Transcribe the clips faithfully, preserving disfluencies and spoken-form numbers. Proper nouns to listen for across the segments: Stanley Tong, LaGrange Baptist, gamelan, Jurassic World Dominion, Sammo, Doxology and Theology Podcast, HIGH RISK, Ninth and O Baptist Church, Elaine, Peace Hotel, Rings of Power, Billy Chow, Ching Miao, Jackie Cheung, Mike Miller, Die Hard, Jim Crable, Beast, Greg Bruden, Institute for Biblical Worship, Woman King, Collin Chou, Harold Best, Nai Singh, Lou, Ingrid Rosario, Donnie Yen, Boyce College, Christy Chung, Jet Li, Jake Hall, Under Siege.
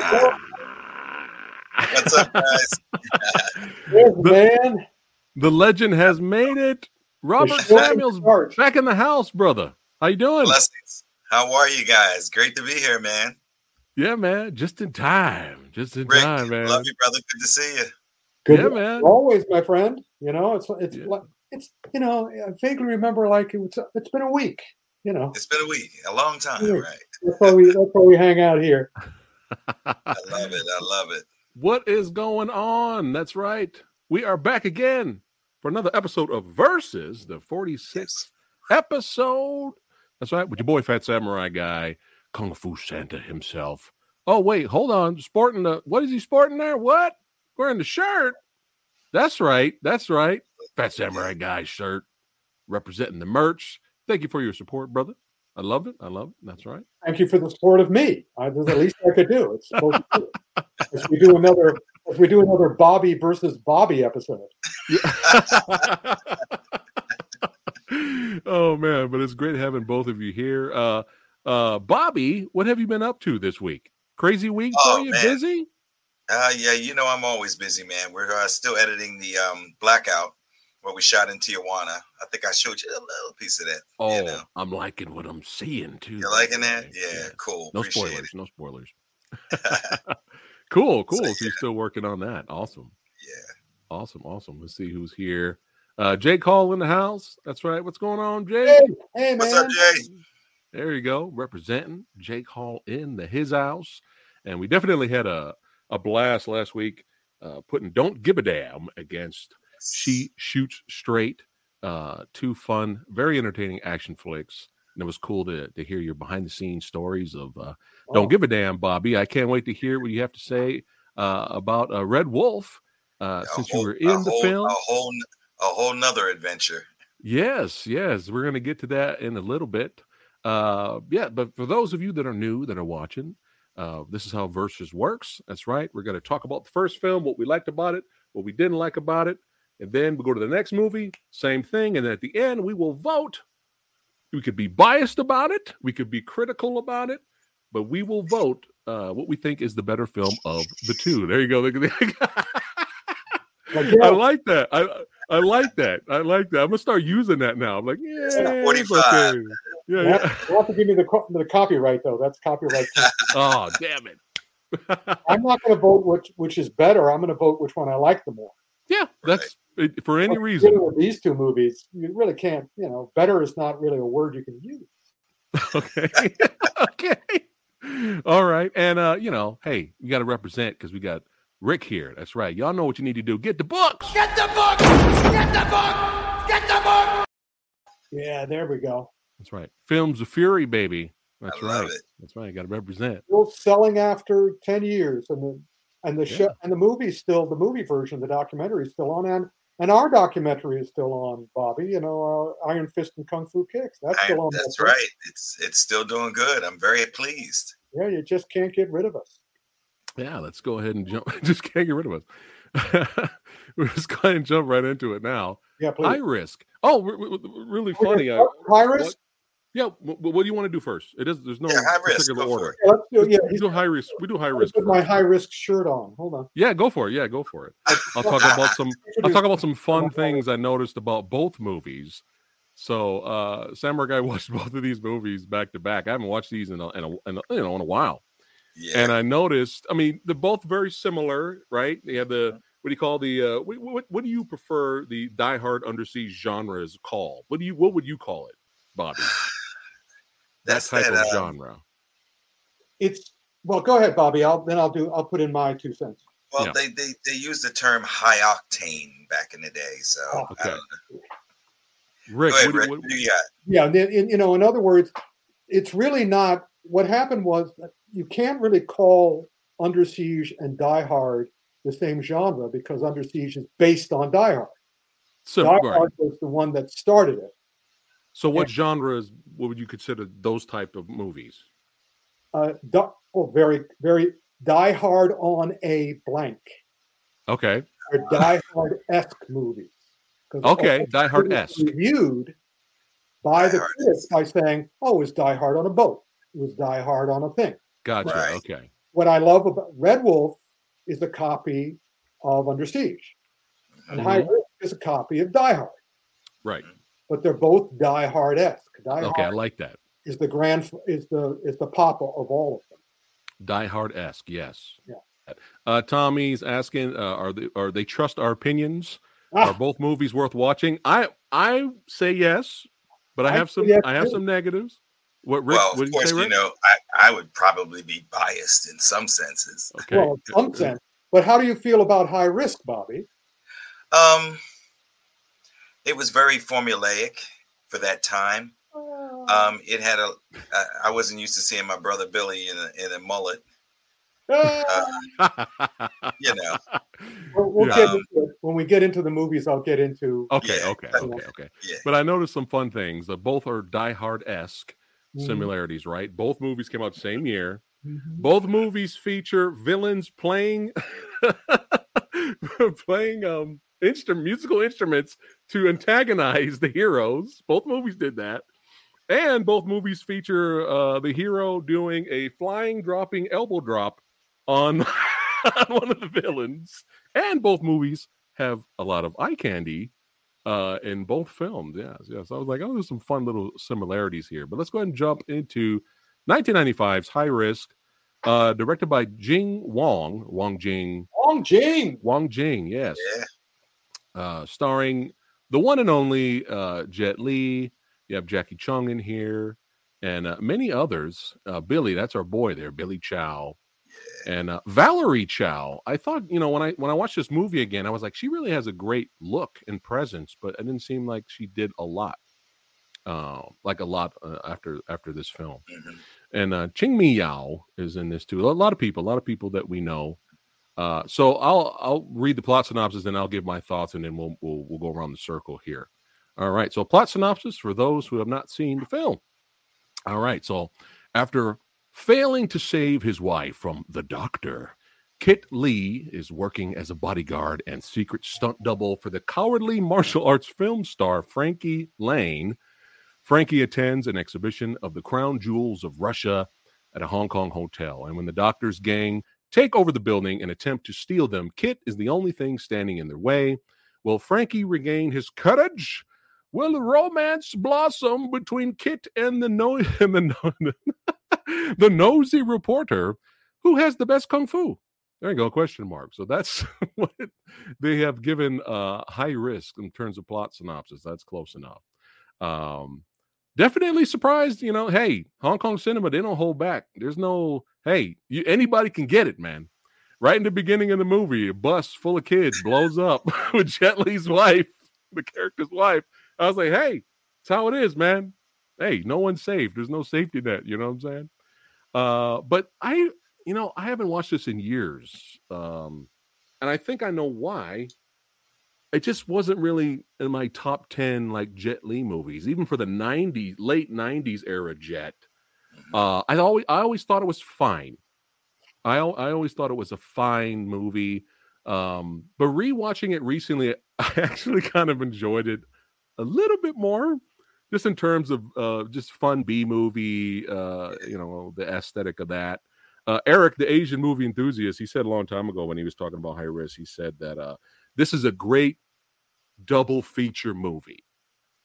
What's up, guys? Yes, man. The legend has made it. Robert Samuels back in the house, brother. How you doing? Blessings. How are you guys? Great to be here, man. Yeah, man. Just in time. Just in Rick, time, man. Love you, brother. Good to see you. Good, yeah, man. Always, my friend. You know, it's it's yeah. it's you know, I vaguely remember like it was, it's been a week. You know, it's been a week, a long time, yeah. Right? That's why we that's why we hang out here. I love it. I love it. What is going on? That's right. We are back again for another episode of Versus, the forty-sixth yes. episode. That's right, with your boy Fat Samurai Guy, Kung Fu Santa himself. Oh wait, hold on. Sporting the what is he sporting there? What? Wearing the shirt. That's right. That's right. Fat Samurai Guy shirt representing the merch. Thank you for your support, brother. I love it. I love it. That's right. Thank you for the support of me. I, there's the least I could do. It's supposed to do it. If we do another, if we do another Bobby versus Bobby episode. Yeah. Oh man, but it's great having both of you here. Uh, uh, Bobby, what have you been up to this week? Crazy week for oh, you? Man. Busy? Uh, yeah, you know I'm always busy, man. We're uh, still editing the um, Blackout. What we shot in Tijuana. I think I showed you a little piece of that. Oh, you know? I'm liking what I'm seeing, too. You're liking that? Yeah, yeah. Cool. No Appreciate spoilers. It. No spoilers. Cool, cool. So, yeah. So you're still working on that. Awesome. Yeah. Awesome, awesome. Let's see who's here. Uh, Jake Hall in the house. That's right. What's going on, Jake? Hey, hey man. What's up, Jake? There you go. Representing Jake Hall in the his house. And we definitely had a, a blast last week uh, putting Don't Give a Damn against She Shoots Straight. Uh, two fun, very entertaining action flicks, and it was cool to to hear your behind the scenes stories of uh, wow. Don't Give a Damn, Bobby. I can't wait to hear what you have to say uh, about uh, Red Wolf uh, a since whole, you were in the whole, film. A whole, a whole nother adventure. Yes, yes, we're going to get to that in a little bit. Uh, yeah, but for those of you that are new that are watching, uh, this is how Versus works. That's right. We're going to talk about the first film, what we liked about it, what we didn't like about it. And then we go to the next movie, same thing. And then at the end, we will vote. We could be biased about it. We could be critical about it. But we will vote uh, what we think is the better film of the two. There you go. I like that. I I like that. I like that. I'm going to start using that now. I'm like, yeah. forty-five. Okay. Yeah, yeah. You'll have to give me the, co- the copyright, though. That's copyright. Oh, damn it. I'm not going to vote which, which is better. I'm going to vote which one I like the more. Yeah, that's right. It, for any that's reason. With these two movies, you really can't, you know, better is not really a word you can use. Okay. Okay. All right. And, uh, you know, hey, we got to represent because we got Rick here. That's right. Y'all know what you need to do. Get the books. Get the books. Get the books. Get the books. Yeah, there we go. That's right. Films of Fury, baby. That's I love right. It. That's right. You got to represent. Still selling after ten years. And then. And the yeah. show and the movie's still the movie version. The documentary is still on, and and our documentary is still on. Bobby, you know, uh, Iron Fist and Kung Fu Kicks. That's I, still on. That's that right. Thing. It's it's still doing good. I'm very pleased. Yeah, you just can't get rid of us. Yeah, let's go ahead and jump. Just can't get rid of us. We're just going to jump right into it now. Yeah, please. High Risk. Oh, we're, we're really oh, funny. Uh, high Risk. Yeah, what, what do you want to do first? It is. There's no yeah, high risk, particular order. Yeah, let's do, yeah, we do high risk. We do high risk. Put my high risk shirt on. Hold on. Yeah, go for it. Yeah, go for it. I'll talk about some. I'll talk about some fun things I noticed about both movies. So, uh, Samurai Guy watched both of these movies back to back. I haven't watched these in a, in, a, in a, you know in a while. Yeah. And I noticed. I mean, they're both very similar, right? They have the what do you call the uh, what, what, what do you prefer the Die Hard Under Siege genre is called? What do you what would you call it, Bobby? That's that type that, of uh, genre. It's well. Go ahead, Bobby. I'll then I'll do. I'll put in my two cents. Well, yeah. they they they used the term high octane back in the day. So, oh, okay. I don't know. Rick, ahead, what, Rick what, what do you got? Yeah, in, in, you know, in other words, it's really not. What happened was that you can't really call Under Siege and Die Hard the same genre because Under Siege is based on Die Hard. So, Die right. Hard was the one that started it. So what yeah. genres what would you consider those type of movies? Uh, di- oh, very, very Die Hard on a blank. Okay. Or Die Hard-esque movies. Okay, Die Hard-esque. Reviewed by the critics by saying, oh, it was Die Hard on a boat. It was Die Hard on a thing. Gotcha, right. Okay. what I love about Red Wolf is a copy of Under Siege, and mm-hmm. High Risk is a copy of Die Hard. Right. But they're both Die Hard-esque. Die okay, Hard I like that. Is the grand is the is the papa of all of them. Die Hard-esque, yes. Yeah. Uh, Tommy's asking, uh, are they are they trust our opinions? Ah. Are both movies worth watching? I I say yes, but I, I have some yes I have too. some negatives. What, Rick, well, of what course, you, say, you know, I, I would probably be biased in some senses. Okay. Well, in some sense. But how do you feel about High Risk, Bobby? Um, it was very formulaic for that time. Um, it had a. I, I wasn't used to seeing my brother Billy in a, in a mullet. Uh, you know, we'll, we'll yeah. get when we get into the movies, I'll get into. Okay, yeah, okay, okay, okay. okay. Yeah. But I noticed some fun things. That both are Die Hard-esque similarities, mm-hmm. right? Both movies came out the same year. Mm-hmm. Both movies feature villains playing playing um instrument, musical instruments to antagonize the heroes. Both movies did that. And both movies feature uh, the hero doing a flying, dropping elbow drop on, on one of the villains. And both movies have a lot of eye candy uh, in both films. Yes, yes. I was like, oh, there's some fun little similarities here. But let's go ahead and jump into nineteen ninety-five's High Risk, uh, directed by Jing Wong. Wong Jing. Wong Jing. Wong Jing, yes. Yeah. Uh, starring the one and only uh, Jet Li. You have Jackie Cheung in here and uh, many others. Uh, Billy, that's our boy there, Billy Chow. Yeah. And uh, Valerie Chow. I thought, you know, when I when I watched this movie again, I was like, she really has a great look and presence, but it didn't seem like she did a lot. Uh, like a lot uh, after after this film. Mm-hmm. And uh, Ching Miao is in this too. A lot of people, a lot of people that we know. Uh, so I'll I'll read the plot synopsis and I'll give my thoughts and then we'll we'll, we'll go around the circle here. All right, so plot synopsis for those who have not seen the film. All right, so after failing to save his wife from the doctor, Kit Lee is working as a bodyguard and secret stunt double for the cowardly martial arts film star Frankie Lane. Frankie attends an exhibition of the crown jewels of Russia at a Hong Kong hotel, and when the doctor's gang take over the building and attempt to steal them, Kit is the only thing standing in their way. Will Frankie regain his courage? Will the romance blossom between Kit and the no- and the, no- the nosy reporter who has the best kung fu? There you go, question mark. So that's what they have given uh, High Risk in terms of plot synopsis. That's close enough. Um, definitely surprised, you know, hey, Hong Kong cinema, they don't hold back. There's no, hey, you, anybody can get it, man. Right in the beginning of the movie, a bus full of kids blows up with Jet Li's wife, the character's wife. I was like, hey, that's how it is, man. Hey, no one's safe. There's no safety net. You know what I'm saying? Uh, but I, you know, I haven't watched this in years. Um, and I think I know why. It just wasn't really in my top ten, like, Jet Li movies, even for the nineties, late nineties era Jet. Uh, I always, I always thought it was fine. I, I always thought it was a fine movie. Um, but rewatching it recently, I actually kind of enjoyed it a little bit more, just in terms of uh, just fun B movie, uh, you know, the aesthetic of that. Uh, Eric, the Asian movie enthusiast, he said a long time ago when he was talking about High Risk, he said that uh, this is a great double feature movie.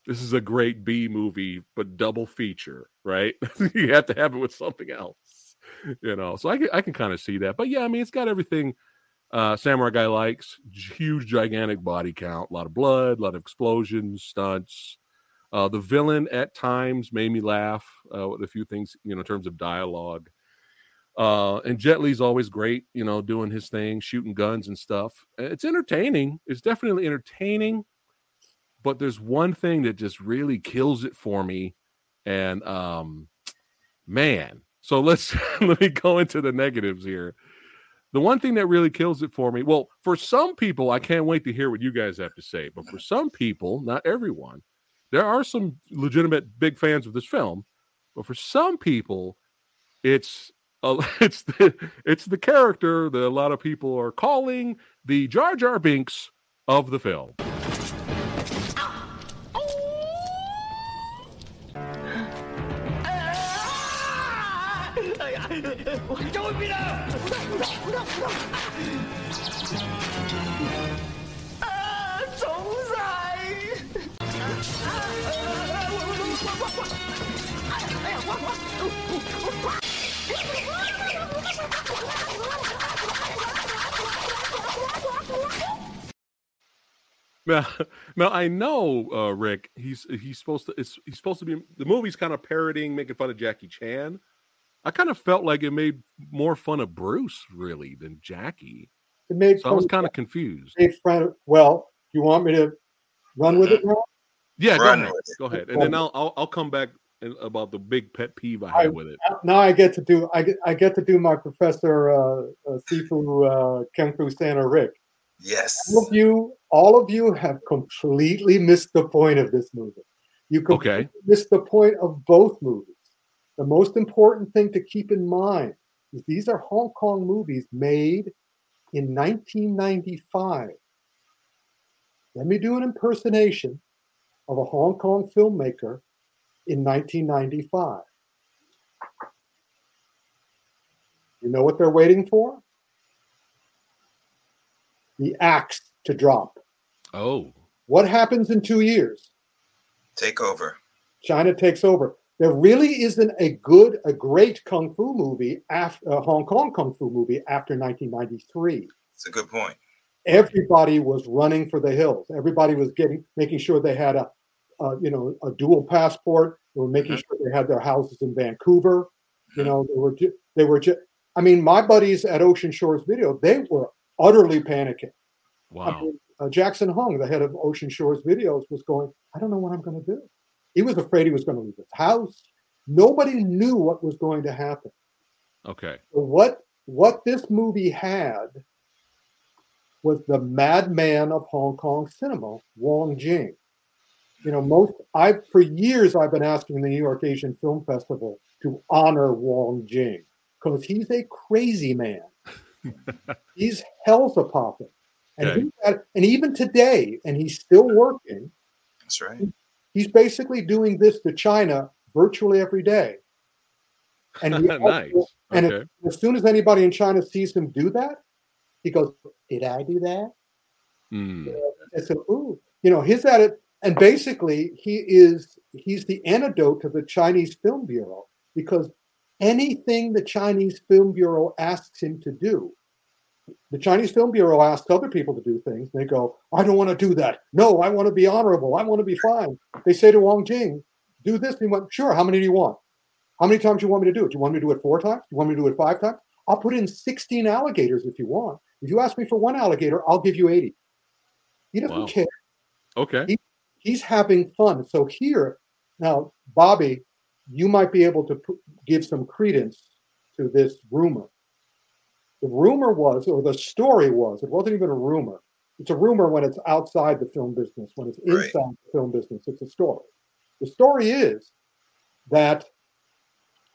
This is a great B movie, but double feature, right? You have to have it with something else, you know. So I can, I can kind of see that. But yeah, I mean, it's got everything Uh, Samurai guy likes. Huge, gigantic body count, a lot of blood, a lot of explosions, stunts. Uh, the villain at times made me laugh uh, with a few things, you know, in terms of dialogue. Uh, and Jet Li's always great, you know, doing his thing, shooting guns and stuff. It's entertaining. It's definitely entertaining. But there's one thing that just really kills it for me. And um, man, so let's let me go into the negatives here. The one thing that really kills it for me, well, for some people, I can't wait to hear what you guys have to say, but for some people, not everyone, there are some legitimate big fans of this film, but for some people, it's uh, it's the, it's the character that a lot of people are calling the Jar Jar Binks of the film. Now, now I know, uh, Rick. He's he's supposed to. It's, he's supposed to be. The movie's kind of parodying, making fun of Jackie Chan. I kind of felt like it made more fun of Bruce really than Jackie. It made. So I was kind of confused. Well, you want me to run with it now? Yeah, run go, ahead. It. go ahead. And then I'll, I'll I'll come back about the big pet peeve I, I had with it. Now I get to do I get I get to do my Professor uh, uh, Sifu uh, Kung Fu Santa Rick. Yes. All of you, all of you have completely missed the point of this movie. You completely okay. missed the point of both movies. The most important thing to keep in mind is these are Hong Kong movies made in nineteen ninety-five. Let me do an impersonation of a Hong Kong filmmaker in nineteen ninety-five. You know what they're waiting for? The axe to drop. Oh. What happens in two years? Take over. China takes over. There really isn't a good, a great kung fu movie, after, a Hong Kong kung fu movie after nineteen ninety-three. That's a good point. Everybody was running for the hills. Everybody was getting, making sure they had a, a you know, a dual passport. They were making mm-hmm. sure they had their houses in Vancouver. Mm-hmm. You know, they were, ju- they were just, I mean, my buddies at Ocean Shores Video, they were utterly panicking. Wow. I mean, uh, Jackson Hung, the head of Ocean Shores Videos, was going, I don't know what I'm going to do. He was afraid he was going to leave his house. Nobody knew what was going to happen. Okay. So what what this movie had was the madman of Hong Kong cinema, Wong Jing. You know, most I for years I've been asking the New York Asian Film Festival to honor Wong Jing because he's a crazy man. He's hell's a popping, and, okay. had, and even today, and he's still working. That's right. He, he's basically doing this to China virtually every day. And he also, nice. And okay. if, as soon as anybody in China sees him do that, he goes, "Did I do that?" Mm. Yeah. And so, ooh, you know, his at it, and basically, he is—he's the antidote to the Chinese Film Bureau because. Anything the Chinese Film Bureau asks him to do. The Chinese Film Bureau asks other people to do things. They go, I don't want to do that. No, I want to be honorable. I want to be fine. They say to Wong Jing, do this. And he went, sure, how many do you want? How many times do you want me to do it? Do you want me to do it four times? Do you want me to do it five times? I'll put in sixteen alligators if you want. If you ask me for one alligator, I'll give you eighty. He doesn't wow. care. Okay. He, he's having fun. So here, now, Bobby, you might be able to p- give some credence to this rumor. The rumor was, or the story was, it wasn't even a rumor. It's a rumor when it's outside the film business, when it's inside right. the film business, it's a story. The story is that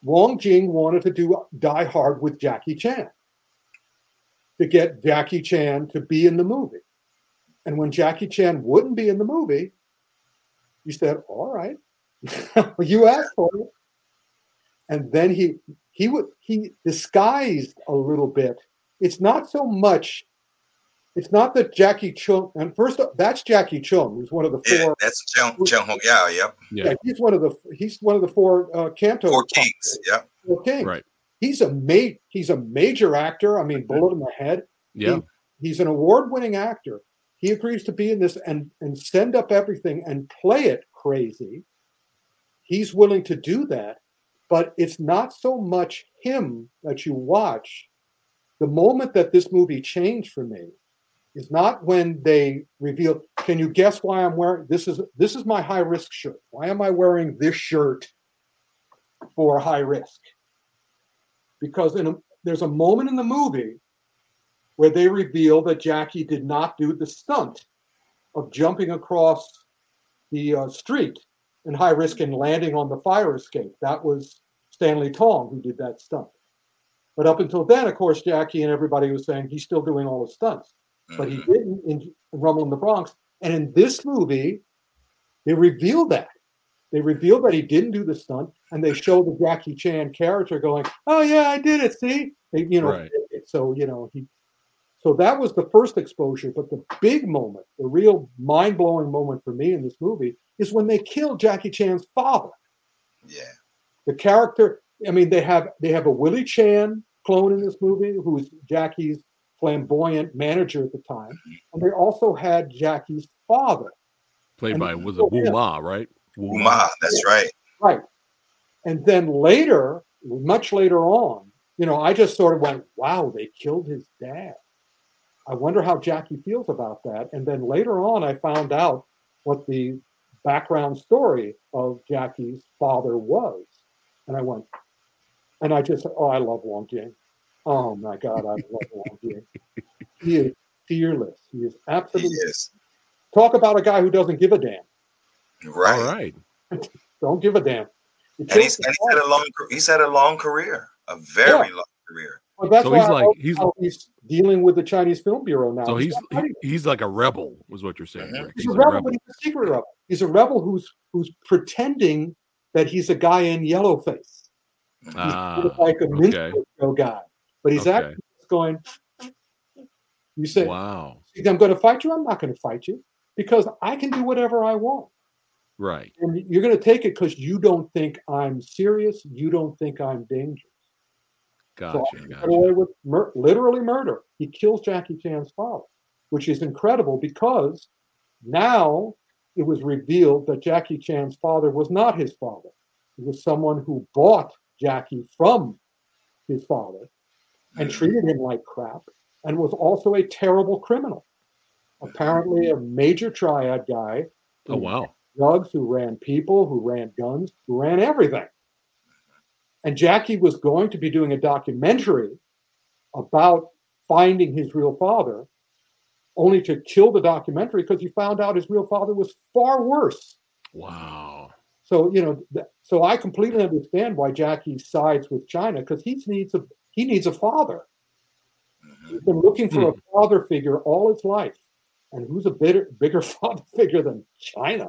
Wong Jing wanted to do Die Hard with Jackie Chan to get Jackie Chan to be in the movie. And when Jackie Chan wouldn't be in the movie, he said, all right. You asked for it, and then he he would he disguised a little bit. It's not so much. It's not that Jackie Cheung. And first, up, that's Jackie Cheung, who's one of the four. Yeah, that's Cheung Cheung. Yeah, yep. Yeah. yeah, he's one of the he's one of the four uh, Canto four kings. Yeah, four kings. Right. He's a ma- He's a major actor. I mean, bullet in the head. Yeah. He, he's an award-winning actor. He agrees to be in this and and send up everything and play it crazy. He's willing to do that, but it's not so much him that you watch. The moment that this movie changed for me is not when they reveal, can you guess why I'm wearing, this is this is my high risk shirt. Why am I wearing this shirt for high risk? Because in a, there's a moment in the movie where they reveal that Jackie did not do the stunt of jumping across the uh, street and high risk in landing on the fire escape. That was Stanley Tong who did that stunt. But up until then, of course, Jackie and everybody was saying he's still doing all the stunts. But he didn't in Rumble in the Bronx. And in this movie, they reveal that. They revealed that he didn't do the stunt, and they show the Jackie Chan character going, "Oh yeah, I did it. See, they, you know." Right. So you know he. So that was the first exposure, but the big moment, the real mind-blowing moment for me in this movie is when they kill Jackie Chan's father. Yeah. The character. I mean, they have they have a Willie Chan clone in this movie, who's Jackie's flamboyant manager at the time, and they also had Jackie's father, played and by was it Wu Ma, right? Wu Ma, that's right. Right. And then later, much later on, you know, I just sort of went, wow, they killed his dad. I wonder how Jackie feels about that. And then later on, I found out what the background story of Jackie's father was. And I went, and I just said, oh, I love Wong Jing. Oh, my God, I love Wong Jing. He is fearless. He is absolutely. He is. Talk about a guy who doesn't give a damn. Right. Right. Don't give a damn. And he's, and he's had a long he's had a long career, a very yeah. long career. Well, that's so he's like he's, he's dealing with the Chinese Film Bureau now. So he's he's, he, he's like a rebel, was what you're saying. Mm-hmm. Rick. He's, he's a, a rebel, rebel, but he's a secret rebel. He's a rebel who's who's pretending that he's a guy in yellow face. He's ah, sort of like a okay. minstrel show guy, but he's okay. actually going. You say, "Wow, I'm going to fight you. I'm not going to fight you because I can do whatever I want." Right. And you're going to take it because you don't think I'm serious. You don't think I'm dangerous. Gotcha. So gotcha. Away with mur- literally murder. He kills Jackie Chan's father, which is incredible because now it was revealed that Jackie Chan's father was not his father. It was someone who bought Jackie from his father and treated him like crap and was also a terrible criminal. Apparently a major triad guy. Oh, wow. Drugs, who ran people, who ran guns, who ran everything. And Jackie was going to be doing a documentary about finding his real father, only to kill the documentary because he found out his real father was far worse. Wow. So, you know, th- so I completely understand why Jackie sides with China because he needs a he needs a father. He's been looking for mm. a father figure all his life. And who's a bigger, bigger father figure than China?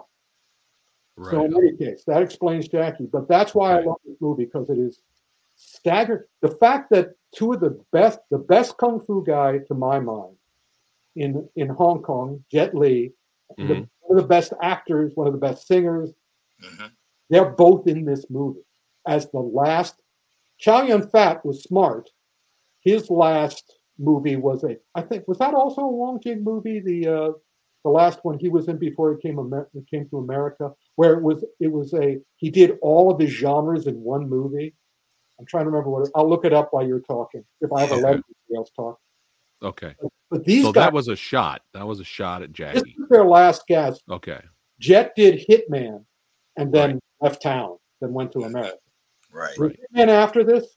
Right. So in any case, that explains Jackie. But that's why right. I love this movie, because it is staggering. The fact that two of the best, the best Kung Fu guy, to my mind, in, in Hong Kong, Jet Li, mm-hmm. the, one of the best actors, one of the best singers, mm-hmm. they're both in this movie. As the last, Chow Yun-fat was smart. His last movie was a, I think, was that also a Wong Jing movie? The uh, the last one he was in before he came Amer- came to America. Where it was, it was a, he did all of his genres in one movie. I'm trying to remember what, it, I'll look it up while you're talking. If I have a legend, somebody else talk. Okay. But, but these so guys, that was a shot. That was a shot at Jackie. This was their last gasp. Okay. Jet did Hitman and then right. left town, then went to America. Right. Was Hitman after this?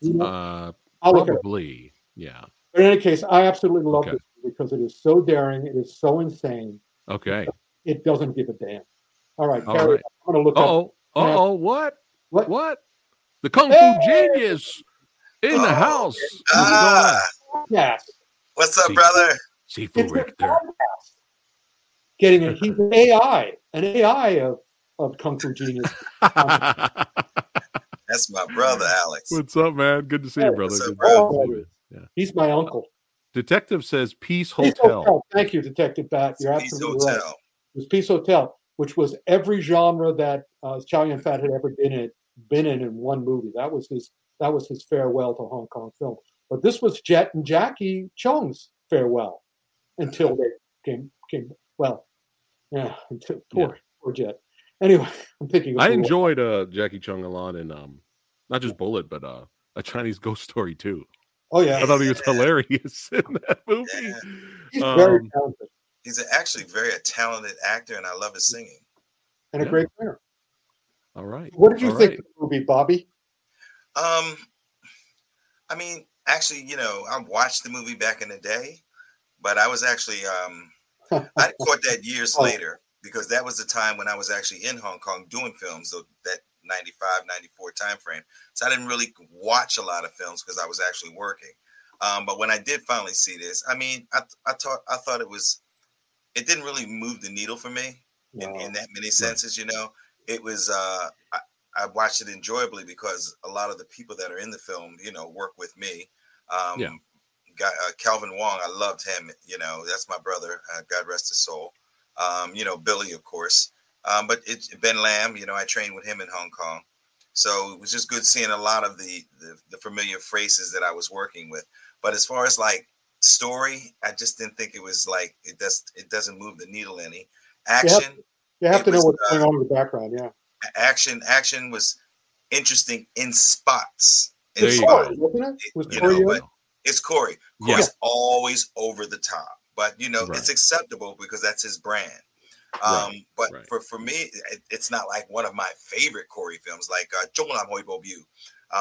You know, uh, probably, yeah. But in any case, I absolutely love okay. this because it is so daring. It is so insane. Okay. It doesn't give a damn. All right, Carrie, All right. I'm going to look Uh-oh. up. Oh, what? What? What? The Kung Fu hey! Genius in oh. the house. Ah. Yes. What's up, see, brother? Seafood Richter. Getting a he's an A I, an A I of, of Kung Fu Genius. That's my brother, Alex. What's up, man? Good to see hey, you, brother. What's up, brother? Yeah. He's my uncle. Detective says Peace Hotel. Peace Hotel. Thank you, Detective Bat. You're Peace absolutely Hotel. Right. It was Peace Hotel, which was every genre that uh, Chow Yun-fat had ever been in, been in in one movie. That was his. That was his farewell to Hong Kong film. But this was Jet and Jackie Chung's farewell until they came. came well, yeah, until, poor yeah. poor Jet. Anyway, I'm thinking. I enjoyed uh, Jackie Cheung a lot, and um, not just Bullet, but uh, A Chinese Ghost Story too. Oh yeah, I thought he was hilarious in that movie. Yeah. He's um, very talented. He's actually very a talented actor, and I love his singing. And yeah. a great singer. All right. What did you All think right. of the movie, Bobby? Um, I mean, actually, you know, I watched the movie back in the day, but I was actually um, I caught that years oh. later because that was the time when I was actually in Hong Kong doing films, so that ninety-five, ninety-four time frame. So I didn't really watch a lot of films because I was actually working. Um, but when I did finally see this, I mean, I I thought I thought it was. It didn't really move the needle for me. in, in that many senses. You know, it was uh, I, I watched it enjoyably because a lot of the people that are in the film, you know, work with me. Um, yeah. Got, uh, Calvin Wong, I loved him. You know, that's my brother. Uh, God rest his soul. Um, you know, Billy, of course. Um, but it's Ben Lam, you know, I trained with him in Hong Kong. So it was just good seeing a lot of the, the, the familiar faces that I was working with. But as far as like story, I just didn't think it was like, it does, it doesn't move the needle any. Action. You have, you have to was, know what's going on in the background. Yeah. Action, action was interesting in spots. In there spots. You go. It, it was you Corey know, but it's Corey. Corey's yeah. always over the top, but you know, right. it's acceptable because that's his brand. Um, right, but right. for for me, it, it's not like one of my favorite Corey films, like uh, Um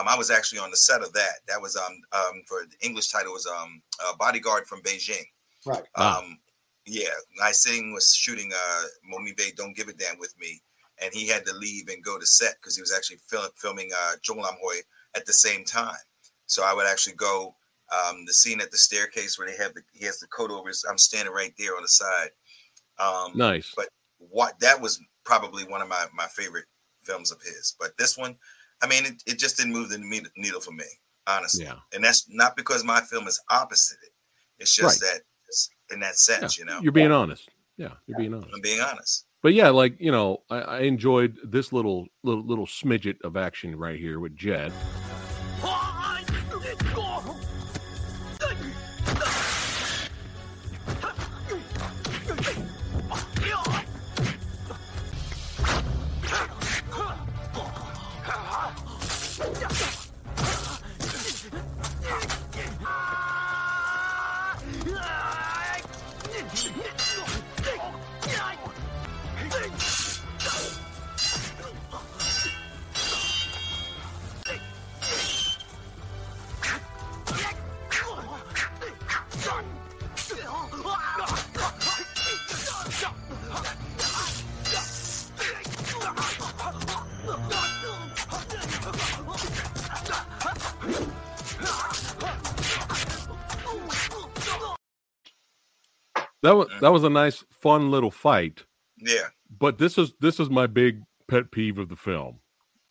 I was actually on the set of that. That was um um for the English title was um uh, Bodyguard from Beijing. Right. Um, wow. yeah, Nai Singh was shooting uh Momi Bay Don't Give a Damn with me, and he had to leave and go to set because he was actually fil- filming uh Zhonglamhui at the same time. So I would actually go um the scene at the staircase where they have the he has the coat over. His, I'm standing right there on the side. Um, nice, but what that was probably one of my, my favorite films of his. But this one, I mean, it, it just didn't move the needle for me, honestly. Yeah. And that's not because my film is opposite it. It's just right. that it's in that sense, yeah. you know, you're being yeah. honest. Yeah, you're yeah. being honest. I'm being honest. But yeah, like you know, I, I enjoyed this little little little smidget of action right here with Jed. That was that was a nice, fun little fight. Yeah. But this is this is my big pet peeve of the film.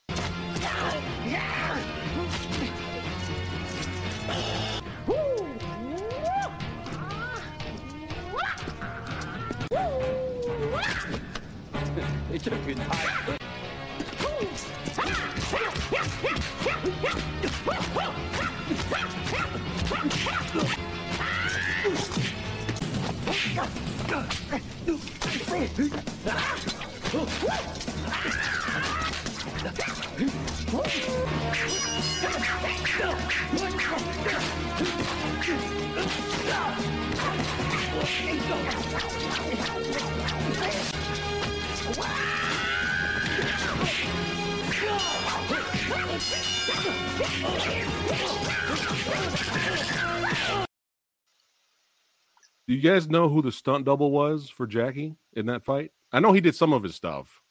It should have been high. Do you guys know who the stunt double was for Jackie in that fight? I know he did some of his stuff,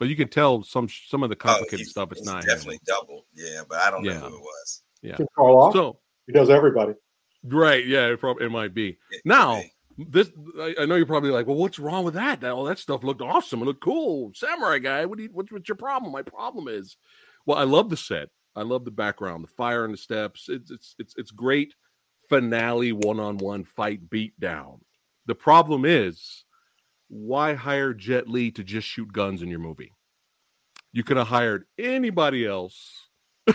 but you can tell some some of the complicated oh, stuff. It's not definitely him. Double, yeah. But I don't yeah. know who it was. Yeah, so he does everybody. Right? Yeah, it probably it might be. It, now it might. This, I, I know you're probably like, well, what's wrong with that? All that stuff looked awesome. It looked cool, samurai guy. What do you? What's, what's your problem? My problem is, well, I love the set. I love the background, the fire and the steps. It's it's it's it's great. Finale one-on-one fight beatdown. The problem is, why hire Jet Li to just shoot guns in your movie? You could have hired anybody else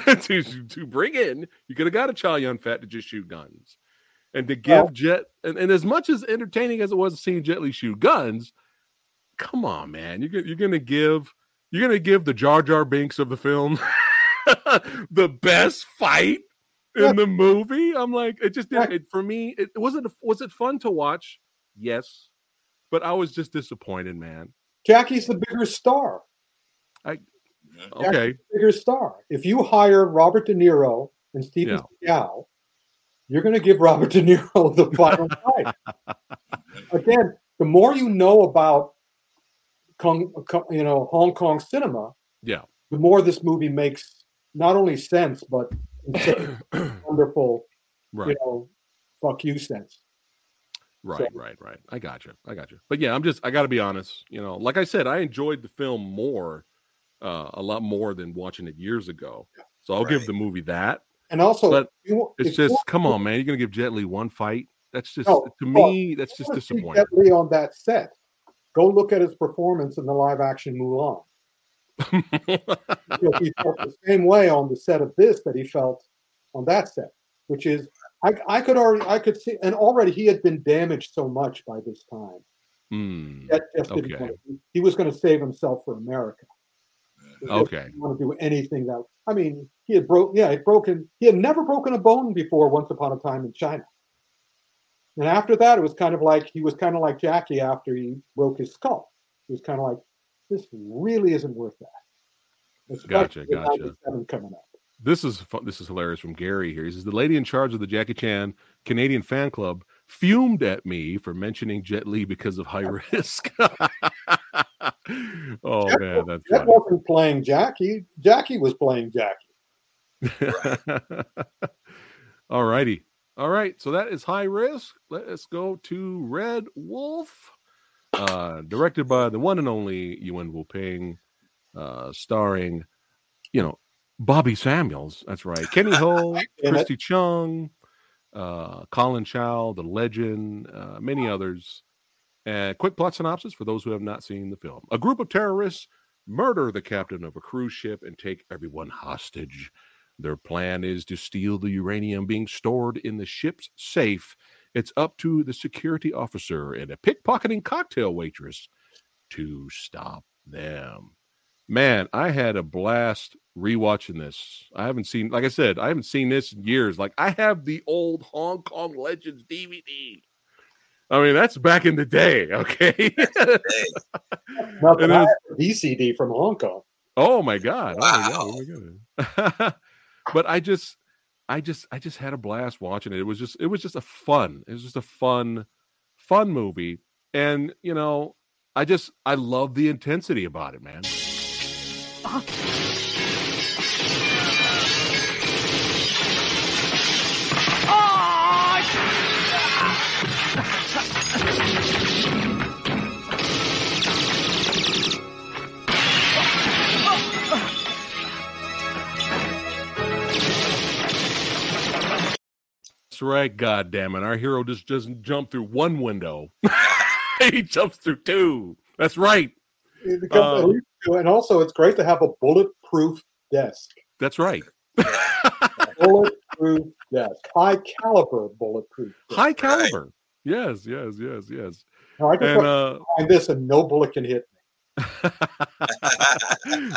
to, to bring in. You could have got a Chow Yun-fat to just shoot guns. And to give oh. Jet, and, and as much as entertaining as it was seeing Jet Li shoot guns, come on, man. You're, you're going to give, you're going to give the Jar Jar Binks of the film the best fight in the movie. I'm like, it just didn't it, for me. It wasn't. Was it fun to watch? Yes, but I was just disappointed, man. Jackie's the bigger star. I okay, Jackie's the bigger star. If you hire Robert De Niro and Steven yeah. Seagal, you're going to give Robert De Niro the final fight. Again, the more you know about Kung, you know, Hong Kong cinema, yeah, the more this movie makes not only sense but wonderful, right. you know, fuck you sense. Right, so, right, right. I got you. I got you. But yeah, I'm just, I got to be honest. You know, like I said, I enjoyed the film more, uh, a lot more than watching it years ago. So I'll right. give the movie that. And also, but you, it's just, come on, man. You're going to give Jet Li one fight? That's just, no, to me, that's just disappointing. Jet Li on that set. Go look at his performance in the live-action Mulan. You know, he felt the same way on the set of this that he felt on that set, which is, I, I could already, I could see, and already he had been damaged so much by this time. Mm, that just okay. didn't he was going to save himself for America. He okay. didn't want to do anything that, I mean, he had broke, yeah, he'd broken, he had never broken a bone before Once Upon a Time in China. And after that, it was kind of like, he was kind of like Jackie after he broke his skull. He was kind of like, this really isn't worth that. Especially gotcha, gotcha. Coming up. This is fun. This is hilarious from Gary here. He says, the lady in charge of the Jackie Chan Canadian fan club fumed at me for mentioning Jet Li because of High Risk. Oh, Jack man, that's Jack funny. Wasn't playing Jackie. Jackie was playing Jackie. All righty. All right, so that is High Risk. Let's go to Red Wolf, uh, directed by the one and only Yuen Woo-Ping, uh, starring, you know, Bobby Samuels. That's right. Kenny Hull, Christy Chung, uh, Collin Chou, the legend, uh, many others. And quick plot synopsis for those who have not seen the film. A group of terrorists murder the captain of a cruise ship and take everyone hostage. Their plan is to steal the uranium being stored in the ship's safe. It's up to the security officer and a pickpocketing cocktail waitress to stop them. Man, I had a blast rewatching this. I haven't seen, like I said, I haven't seen this in years. Like, I have the old Hong Kong Legends D V D. I mean, that's back in the day, okay? Well, I have a V C D from Hong Kong. Oh, my God. Wow. Oh, my God. Oh, my God. But I just, I just, I just had a blast watching it. It was just, it was just a fun, it was just a fun, fun movie. And, you know, I just, I love the intensity about it, man. Oh. Right, god damn it. Our hero just doesn't jump through one window. He jumps through two. That's right. It becomes, um, and also it's great to have a bulletproof desk. That's right. Bulletproof desk. High caliber bulletproof desk. High caliber. Right. Yes, yes, yes, yes. Now, I just and, uh, find this and no bullet can hit me.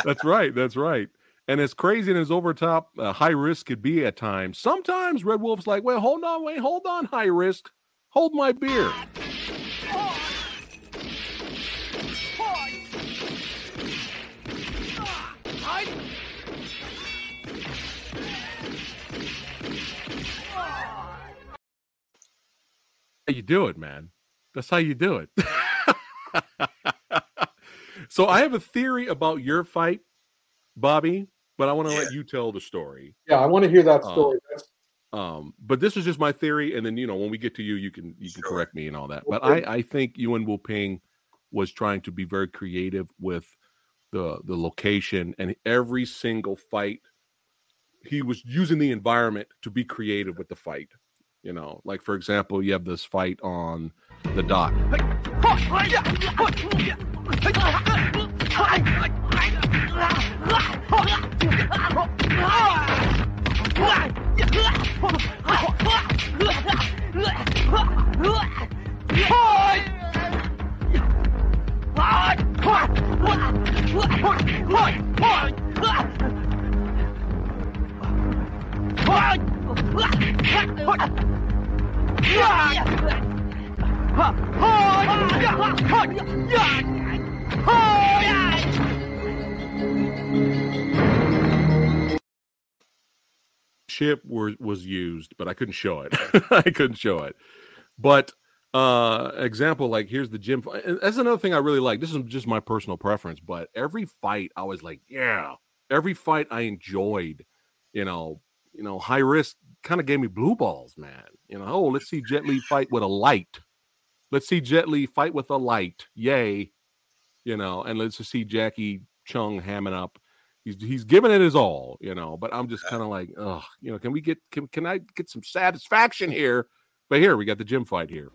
That's right, that's right. And as crazy and as overtop uh, High Risk could be at times, sometimes Red Wolf's like, well, hold on, wait, hold on, High Risk. Hold my beer. How you do it, man. That's how you do it. So I have a theory about your fight, Bobby. But I want to yeah. let you tell the story. Yeah, I want to hear that story. Um, um, but this is just my theory, and then, you know, when we get to you, you can you sure. can correct me and all that. But okay. I, I think Yuen Woo-Ping was trying to be very creative with the the location, and every single fight, he was using the environment to be creative with the fight. You know, like, for example, you have this fight on the dock. Ship were, was used, but I couldn't show it. I couldn't show it. But uh, example, like, here's the gym. That's another thing I really like. This is just my personal preference, but every fight I was like, yeah. Every fight I enjoyed. You know, you know, High Risk kind of gave me blue balls, man. You know, oh, let's see Jet Li fight with a light. Let's see Jet Li fight with a light. Yay. You know, and let's just see Jackie Cheung hamming up. He's he's giving it his all, you know, but I'm just kind of like, oh, you know, can we get, can, can I get some satisfaction here? But here, we got the gym fight here.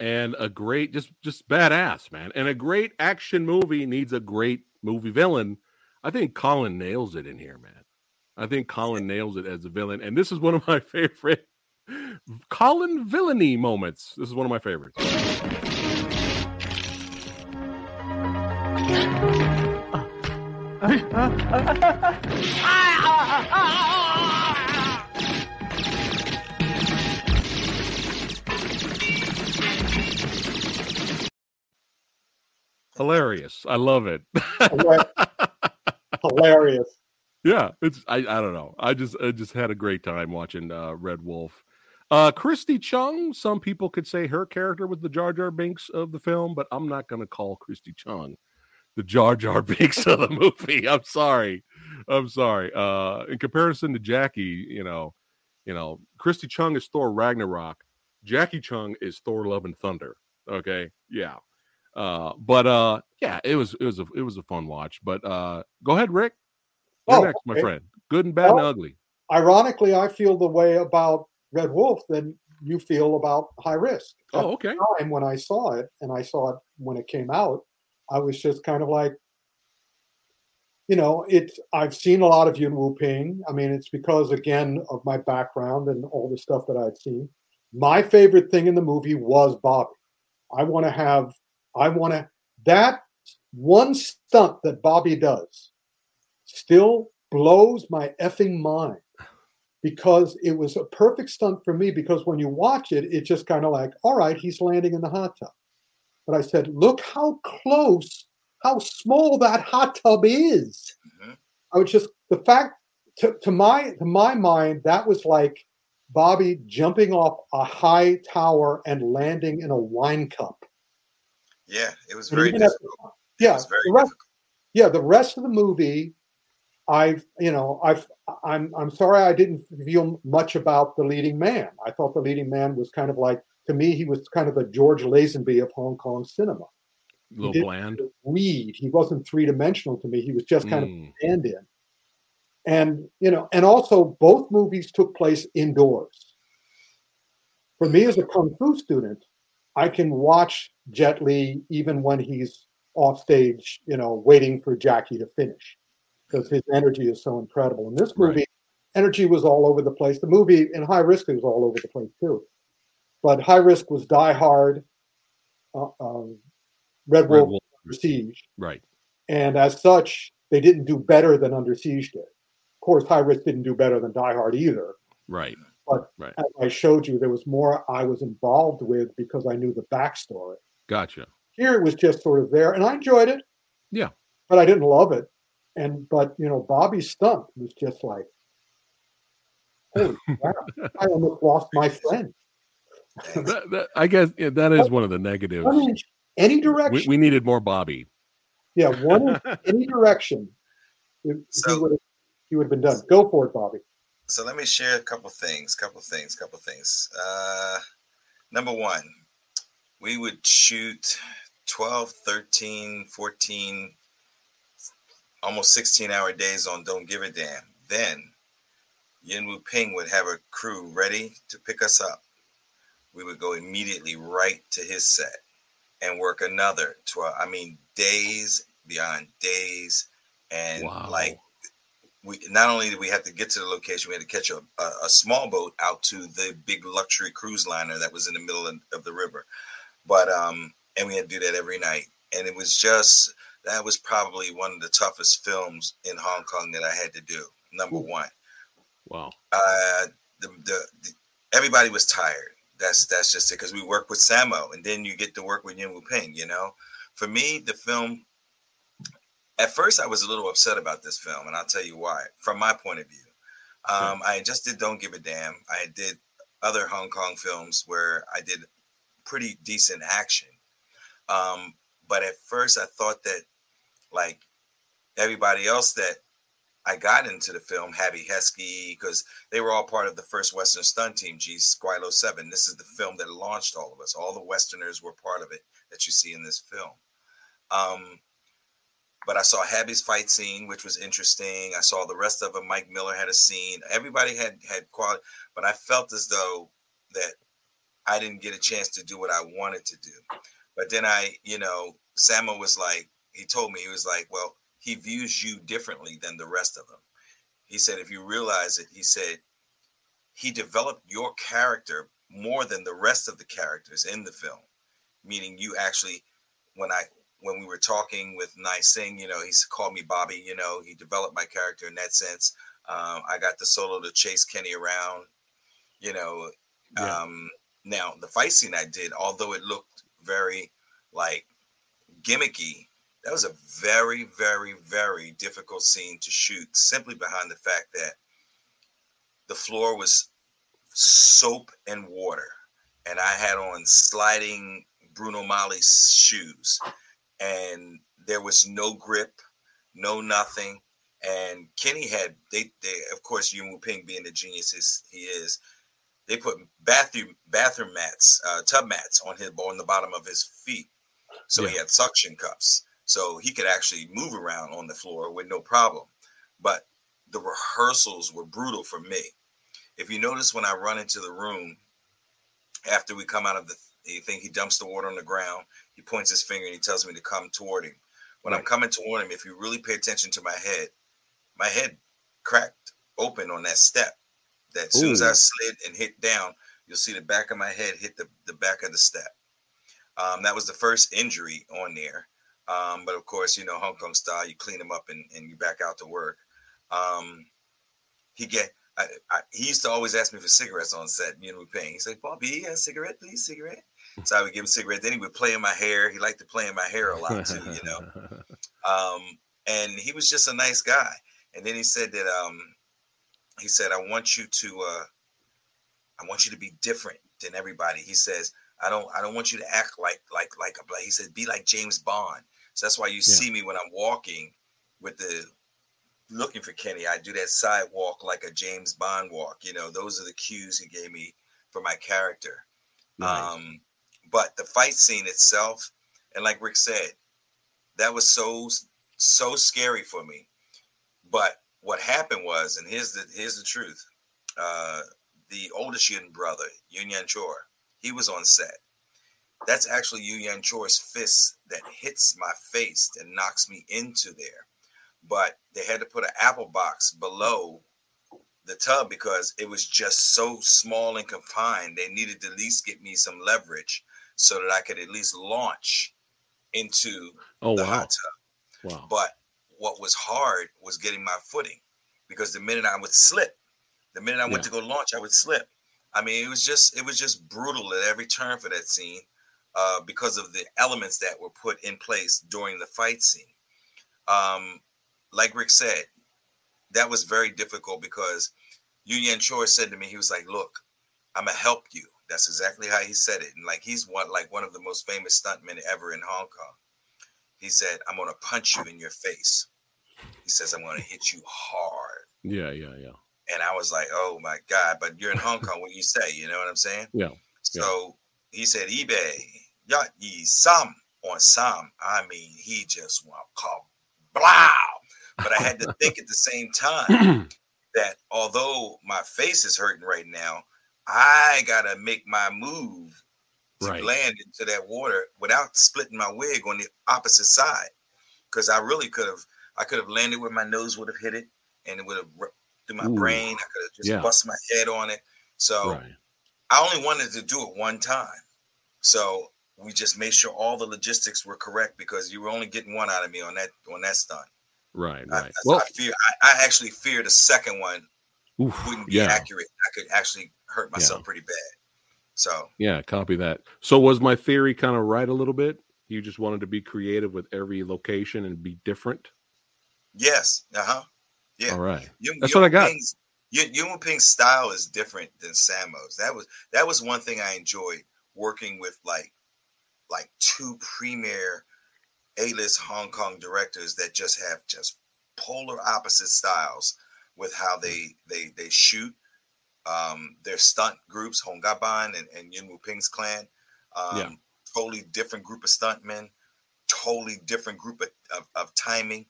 And a great, just just badass, man. And a great action movie needs a great movie villain. I think Collin nails it in here, man. I think Collin nails it as a villain. And this is one of my favorite Collin villainy moments. This is one of my favorites. Hilarious. I love it. Hilarious. Yeah, it's I, I don't know. I just I just had a great time watching uh, Red Wolf. Uh, Christy Chung, some people could say her character was the Jar Jar Binks of the film, but I'm not going to call Christy Chung the Jar Jar Binks of the movie. I'm sorry. I'm sorry. Uh, in comparison to Jackie, you know, you know, Christy Chung is Thor Ragnarok. Jackie Cheung is Thor Love and Thunder. Okay? Yeah. Uh, but uh, yeah, it was it was a it was a fun watch. But uh, go ahead, Rick. You're oh, next, okay. my friend. Good and bad well, and ugly. Ironically, I feel the way about Red Wolf than you feel about High Risk. At oh, okay. At the time when I saw it, and I saw it when it came out, I was just kind of like, you know, it's. I've seen a lot of Yuen Woo-Ping. I mean, it's because again of my background and all the stuff that I've seen. My favorite thing in the movie was Bobby. I want to have. I want to, that one stunt that Bobby does still blows my effing mind because it was a perfect stunt for me because when you watch it, it's just kind of like, all right, he's landing in the hot tub. But I said, look how close, how small that hot tub is. Mm-hmm. I was just, the fact, to, to my to my mind, that was like Bobby jumping off a high tower and landing in a wine cup. Yeah, it was very difficult. At, yeah, it was very the rest, difficult. Yeah, the rest of the movie, I've you know, I've I'm I'm sorry I didn't feel much about the leading man. I thought the leading man was kind of like to me, he was kind of a George Lazenby of Hong Kong cinema. A little bland. Weed. He wasn't three dimensional to me. He was just kind mm. of stand in. And you know, and also both movies took place indoors. For me as a kung fu student, I can watch Jet Li even when he's off stage, you know, waiting for Jackie to finish because his energy is so incredible. In this movie, right. Energy was all over the place. The movie in High Risk was all over the place too. But High Risk was Die Hard, uh, um, Red, Red Wolf, Wolf, Under Siege. Right. And as such, they didn't do better than Under Siege did. Of course, High Risk didn't do better than Die Hard either. Right. But right. as I showed you, there was more I was involved with because I knew the backstory. Gotcha. Here it was just sort of there, and I enjoyed it. Yeah. But I didn't love it. And but, you know, Bobby's stunt was just like, oh, wow, I almost lost my friend. that, that, I guess yeah, that is one of the negatives. One in any direction. We, we needed more Bobby. Yeah, one in any direction. It, so, he would have, he would have been done. Go for it, Bobby. So let me share a couple things, couple things, couple things. Uh, number one, we would shoot twelve, thirteen, fourteen, almost sixteen-hour days on Don't Give a Damn. Then Yuen Woo-Ping would have a crew ready to pick us up. We would go immediately right to his set and work another twelve, I mean, days beyond days. And wow. like, we not only did we have to get to the location, we had to catch a, a, a small boat out to the big luxury cruise liner that was in the middle of, of the river. But um, and we had to do that every night. And it was just, that was probably one of the toughest films in Hong Kong that I had to do. Number Ooh. one. Wow. Uh, the, the, the everybody was tired. That's that's just it, because we worked with Sammo, and then you get to work with Yuen Woo-Ping. You know, for me, the film. At first, I was a little upset about this film, and I'll tell you why. From my point of view, um, yeah. I just did Don't Give a Damn. I did other Hong Kong films where I did pretty decent action. Um, but at first, I thought that, like everybody else that I got into the film, Happy Heskey, because they were all part of the first Western stunt team, G Squilo seven. This is the film that launched all of us. All the Westerners were part of it that you see in this film. Um, But I saw Happy's fight scene, which was interesting. I saw the rest of them. Mike Miller had a scene. Everybody had had quality, but I felt as though that I didn't get a chance to do what I wanted to do. But then I, you know, Sammo was like, he told me, he was like, well, he views you differently than the rest of them. He said, if you realize it, he said, he developed your character more than the rest of the characters in the film. Meaning you actually, when I... when we were talking with Nai Singh, you know, he's called me Bobby, you know, he developed my character in that sense. Um, I got the solo to chase Kenny around, you know. Yeah. Um, now, the fight scene I did, although it looked very, like, gimmicky, that was a very, very, very difficult scene to shoot, simply behind the fact that the floor was soap and water, and I had on sliding Bruno Mali's shoes. And there was no grip, no nothing. And Kenny had, they, they of course, Yuen Woo-Ping being the genius he is, they put bathroom bathroom mats, uh, tub mats on his on the bottom of his feet. So yeah. he had suction cups. So he could actually move around on the floor with no problem. But the rehearsals were brutal for me. If you notice, when I run into the room, after we come out of the thing, he dumps the water on the ground. He points his finger and he tells me to come toward him. When right. I'm coming toward him, if you really pay attention to my head, my head cracked open on that step. That as soon as I slid and hit down, you'll see the back of my head hit the, the back of the step. Um, that was the first injury on there. Um, but of course, you know, Hong Kong style, you clean them up and, and you back out to work. Um, he get. I, I, he used to always ask me for cigarettes on set. You know, we paying. He's like, "Bobby, a cigarette, please, cigarette." So I would give him cigarettes. Then he would play in my hair. He liked to play in my hair a lot too, you know. Um, and he was just a nice guy. And then he said that um, he said, "I want you to, uh, I want you to be different than everybody." He says, "I don't, I don't want you to act like, like, like a black." He said, "Be like James Bond." So that's why you yeah. see me when I'm walking with the. Looking for Kenny, I do that sidewalk like a James Bond walk. You know, those are the cues he gave me for my character. Nice. Um, but the fight scene itself, and like Rick said, that was so so scary for me. But what happened was, and here's the here's the truth: uh, the oldest Yuen brother, Yuen Yan Chor, he was on set. That's actually Yuen Yan Chor's fist that hits my face and knocks me into there. But they had to put an apple box below the tub because it was just so small and confined. They needed to at least get me some leverage so that I could at least launch into oh, the wow. hot tub. Wow. But what was hard was getting my footing, because the minute I would slip, the minute I yeah. went to go launch, I would slip. I mean, it was just it was just brutal at every turn for that scene uh, because of the elements that were put in place during the fight scene. Um, Like Rick said, that was very difficult because Yuen Yan Chor said to me, he was like, "Look, I'm going to help you." That's exactly how he said it. And like he's one, like one of the most famous stuntmen ever in Hong Kong. He said, "I'm going to punch you in your face." He says, "I'm going to hit you hard." Yeah, yeah, yeah. And I was like, "Oh, my God." But you're in Hong Kong. What you say? You know what I'm saying? Yeah. So yeah. he said, "Ebay, yat yi sam on sam." I mean, he just went kablow. But I had to think at the same time that although my face is hurting right now, I got to make my move to right. land into that water without splitting my wig on the opposite side. because I really could have, I could have landed where my nose would have hit it, and it would have through my Ooh, brain. I could have just yeah. busted my head on it. So right. I only wanted to do it one time. So we just made sure all the logistics were correct, because you were only getting one out of me on that on that stunt. Right, right. I, well, I fear. I, I actually feared a second one oof, wouldn't be yeah. accurate. I could actually hurt myself yeah. pretty bad. So yeah, copy that. So was my theory kind of right a little bit? You just wanted to be creative with every location and be different. Yes. Uh huh. Yeah. All right. Yuen, That's Yuen what I got. Ping's, Yuen Woo-Ping's style is different than Sammo's. That was that was one thing I enjoyed working with, like like two premier A-list Hong Kong directors that just have just polar opposite styles with how they they they shoot. Um, their stunt groups, Hong Gaban and, and Yuen Woo-Ping's clan, um, yeah. totally different group of stuntmen, totally different group of, of, of timing.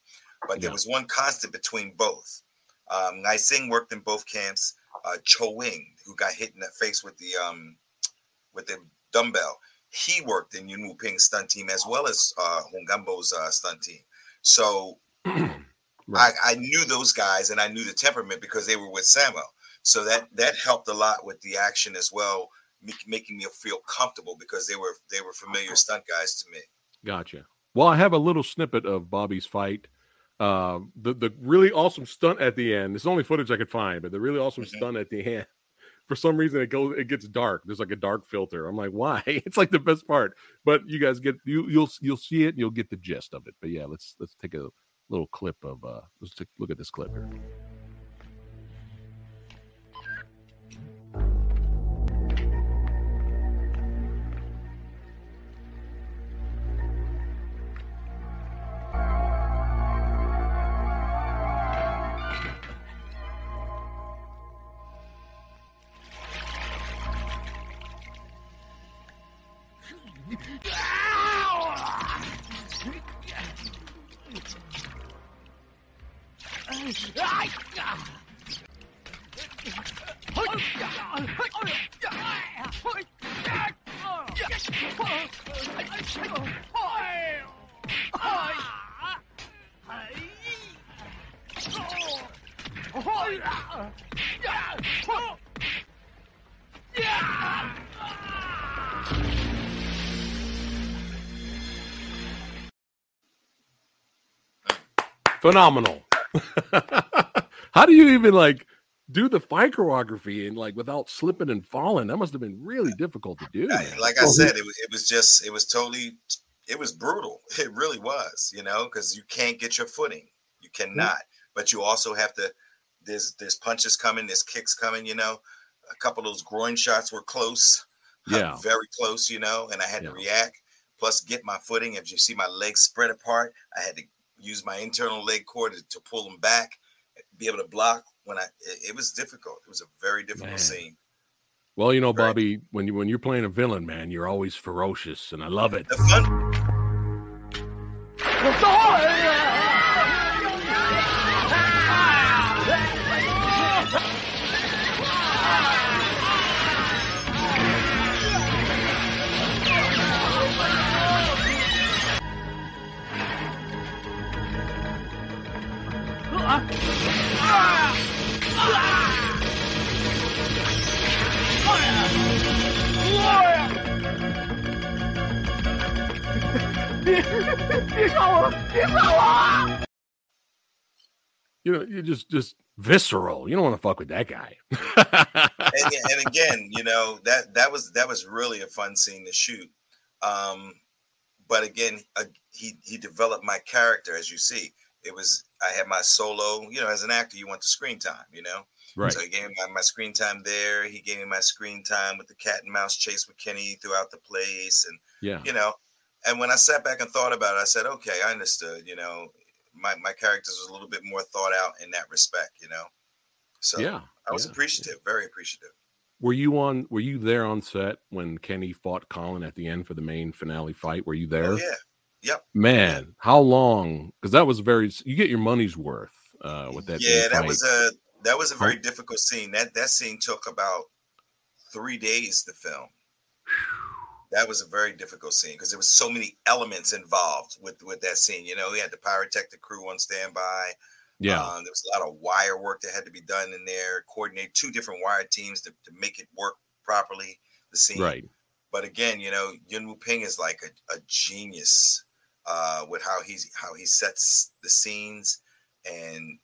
But yeah. there was one constant between both. Um, Nai Singh worked in both camps. Uh, Cho Wing, who got hit in the face with the um, with the dumbbell, he worked in Yuen Woo-Ping's stunt team as well as uh, Hong Gambo's uh, stunt team. So right. I, I knew those guys, and I knew the temperament because they were with Sammo. So that that helped a lot with the action as well, making me feel comfortable because they were they were familiar stunt guys to me. Gotcha. Well, I have a little snippet of Bobby's fight. Uh, the the really awesome stunt at the end. It's the only footage I could find, but the really awesome mm-hmm. stunt at the end. For some reason, it goes, it gets dark. There's like a dark filter. I'm like, why? It's like the best part. But you guys get you you'll you'll see it and you'll get the gist of it. But yeah, let's let's take a little clip of uh, let's take, look at this clip here. Phenomenal. How do you even like do the fight choreography and like without slipping and falling? That must have been really difficult to do. I, like I said, it was, it was just, it was totally, it was brutal. It really was, you know, because you can't get your footing. You cannot. Mm-hmm. But you also have to, there's, there's punches coming, there's kicks coming, you know. A couple of those groin shots were close. Yeah. Very close, you know, and I had yeah. to react. Plus get my footing. If you see my legs spread apart, I had to use my internal leg core to, to pull them back, be able to block when I, it, it was difficult. It was a very difficult man. Scene. Well, you know, right? Bobby, when you, when you're playing a villain, man, you're always ferocious and I love it. The fun- You know, you're just just visceral. You don't want to fuck with that guy. and, and again, you know, that that was that was really a fun scene to shoot. Um, but again, uh, he he developed my character, as you see. It was I had my solo. You know, as an actor, you want the screen time. You know, right? So he gave me my, my screen time there. He gave me my screen time with the cat and mouse chase with Kenny throughout the place, and yeah, you know. And when I sat back and thought about it, I said, okay, I understood, you know, my, my characters was a little bit more thought out in that respect, you know? So yeah, I was yeah, appreciative, yeah. very appreciative. Were you on, were you there on set when Kenny fought Collin at the end for the main finale fight? Were you there? Oh, yeah. Yep. Man, yeah. How long? Cause that was very, you get your money's worth uh, with that. Yeah, that fight. was a, that was a very huh? difficult scene. That, that scene took about three days to film. That was a very difficult scene because there was so many elements involved with, with that scene. You know, we had the pyrotechnic crew on standby. Yeah. Um, there was a lot of wire work that had to be done in there, coordinate two different wire teams to, to make it work properly, the scene. Right. But again, you know, Yuen Woo-Ping is like a, a genius uh, with how he's how he sets the scenes, and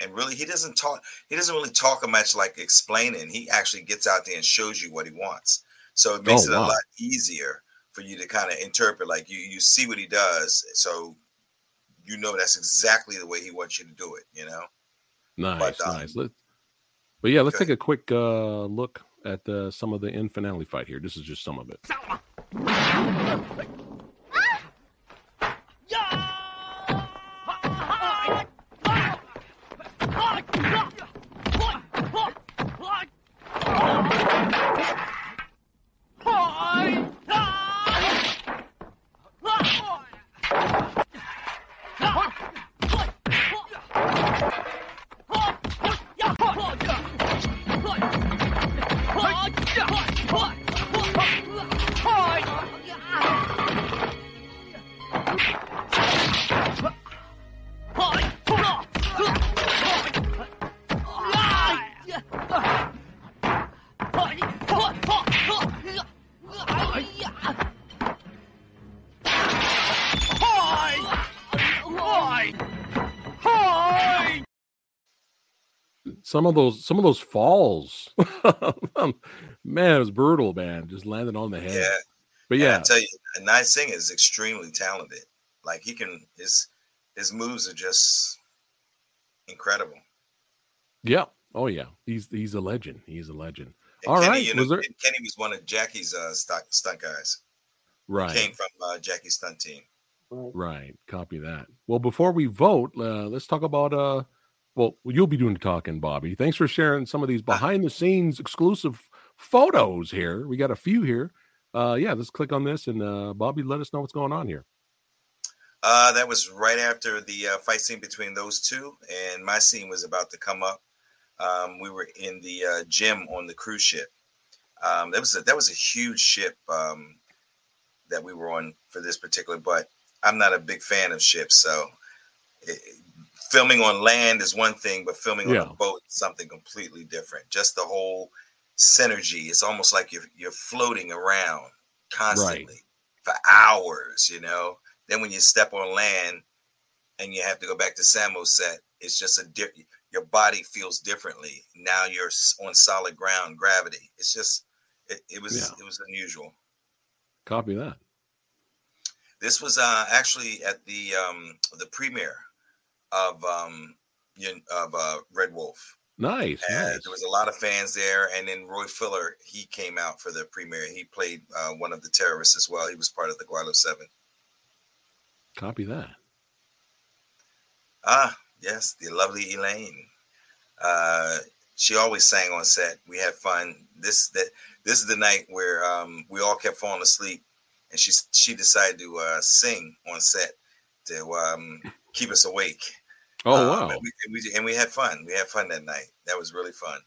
and really he doesn't talk he doesn't really talk much like explaining. He actually gets out there and shows you what he wants. So it makes oh, it a wow. lot easier for you to kind of interpret. Like you you see what he does, so you know that's exactly the way he wants you to do it. You know, nice, but, um, nice. Let's, but yeah, let's take ahead. a quick uh, look at uh, some of the end finale fight here. This is just some of it. Some of those, some of those falls, man, it was brutal, man. Just landing on the head. Yeah, but yeah, and I tell you, Nai Singh is extremely talented. Like he can, his his moves are just incredible. Yeah. Oh yeah. He's he's a legend. He's a legend. And All Kenny, right. You know, was there... Kenny was one of Jackie's uh, stunt stunt guys. Right. He came from uh, Jackie's stunt team. Right. Copy that. Well, before we vote, uh, let's talk about. Uh, Well, you'll be doing the talking, Bobby. Thanks for sharing some of these behind-the-scenes exclusive photos here. We got a few here. Uh, yeah, let's click on this, and uh, Bobby, let us know what's going on here. Uh, that was right after the uh, fight scene between those two, and my scene was about to come up. Um, we were in the uh, gym on the cruise ship. Um, that was a, that was a huge ship um, that we were on for this particular, but I'm not a big fan of ships, so... It, Filming on land is one thing, but filming yeah. on a boat is something completely different. Just the whole synergy. It's almost like you're you're floating around constantly right. for hours, you know. Then when you step on land and you have to go back to Sammo's set, it's just a di- your body feels differently. Now you're on solid ground, gravity. It's just it, it was yeah. it was unusual. Copy that. This was uh, actually at the um, the premiere. Of um of uh, Red Wolf. Nice, nice. There was a lot of fans there, and then Roy Fuller, he came out for the premiere. He played uh, one of the terrorists as well. He was part of the Guadalupe Seven. Copy that. Ah, yes, the lovely Elaine. Uh, she always sang on set. We had fun. This that this is the night where um we all kept falling asleep, and she she decided to uh, sing on set to um keep us awake. Oh, wow. Um, and, we, and, we, and we had fun. We had fun that night. That was really fun.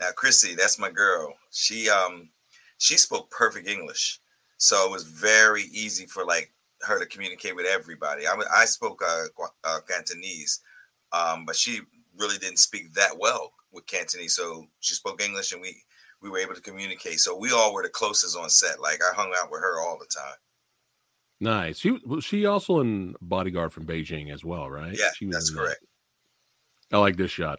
Now, Christy, that's my girl. She um, she spoke perfect English. So it was very easy for like her to communicate with everybody. I, I spoke uh, uh, Cantonese, um, but she really didn't speak that well with Cantonese. So she spoke English and we, we were able to communicate. So we all were the closest on set. Like I hung out with her all the time. Nice. She was she also in Bodyguard from Beijing as well, right? Yeah, she was that's correct. That. I like this shot.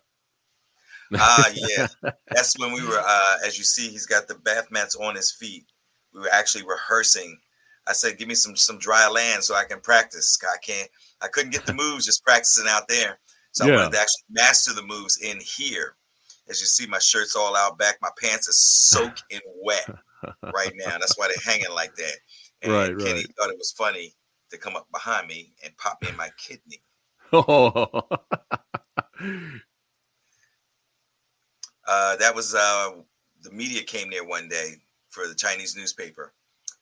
Ah, uh, yeah. That's when we were, uh, as you see, he's got the bath mats on his feet. We were actually rehearsing. I said, give me some some dry land so I can practice. I can't, I couldn't get the moves just practicing out there. So yeah. I wanted to actually master the moves in here. As you see, my shirt's all out back. My pants are soaking wet right now. That's why they're hanging like that. And right, Kenny right. thought it was funny to come up behind me and pop me in my kidney. Oh. uh, that was uh, the media came there one day for the Chinese newspaper,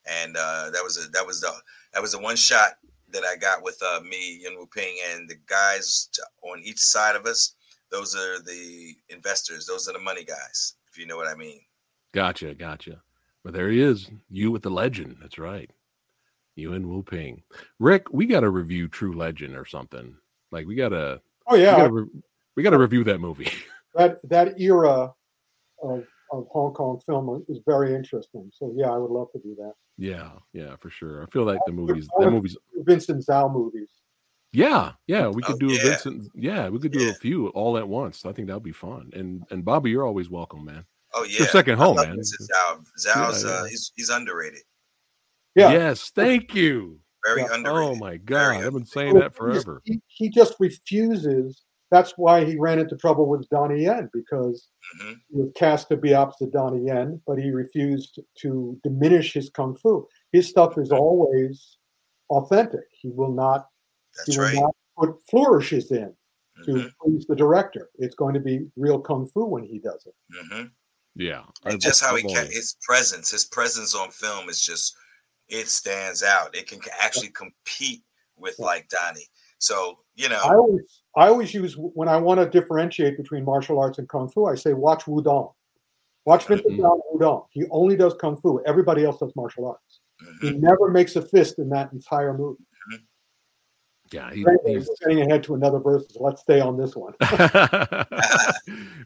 and uh, that was a, that was the that was the one shot that I got with uh, me, Yuen Woo-Ping, and the guys on each side of us. Those are the investors. Those are the money guys, if you know what I mean. Gotcha, gotcha. But there he is, you with the legend. That's right. Yuen Woo-Ping. Rick, we got to review True Legend or something. Like, we got to... Oh, yeah. We got to re- we got to review that movie. That that era of, of Hong Kong film is very interesting. So, yeah, I would love to do that. Yeah, yeah, for sure. I feel like the movies... The movies... Vincent Zhao movies. Yeah, yeah, we could oh, do yeah. a Vincent... Yeah, we could do yeah. a few all at once. I think that would be fun. And, and Bobby, you're always welcome, man. Oh, yeah. Your second home, man. Zhao. Zhao's, yeah, yeah. Uh, he's, he's underrated. Yeah. Yes, thank you. Very yeah. underrated. Oh, my God. I've been saying that forever. He, he just refuses. That's why he ran into trouble with Donnie Yen, because mm-hmm. he was cast to be opposite Donnie Yen, but he refused to diminish his kung fu. His stuff is always authentic. He will not, That's he will right. not put flourishes in mm-hmm. to please the director. It's going to be real kung fu when he does it. Mm-hmm. Yeah. And I, just how he can, his presence, his presence on film is just... It stands out. It can actually compete with like Donnie. So, you know, I always, I always use when I want to differentiate between martial arts and kung fu, I say, watch Wudong. Watch Vincent mm-hmm. Zhao Wudong. He only does kung fu. Everybody else does martial arts. Mm-hmm. He never makes a fist in that entire movie. Mm-hmm. Yeah, he, he's getting ahead to another versus. Let's stay on this one.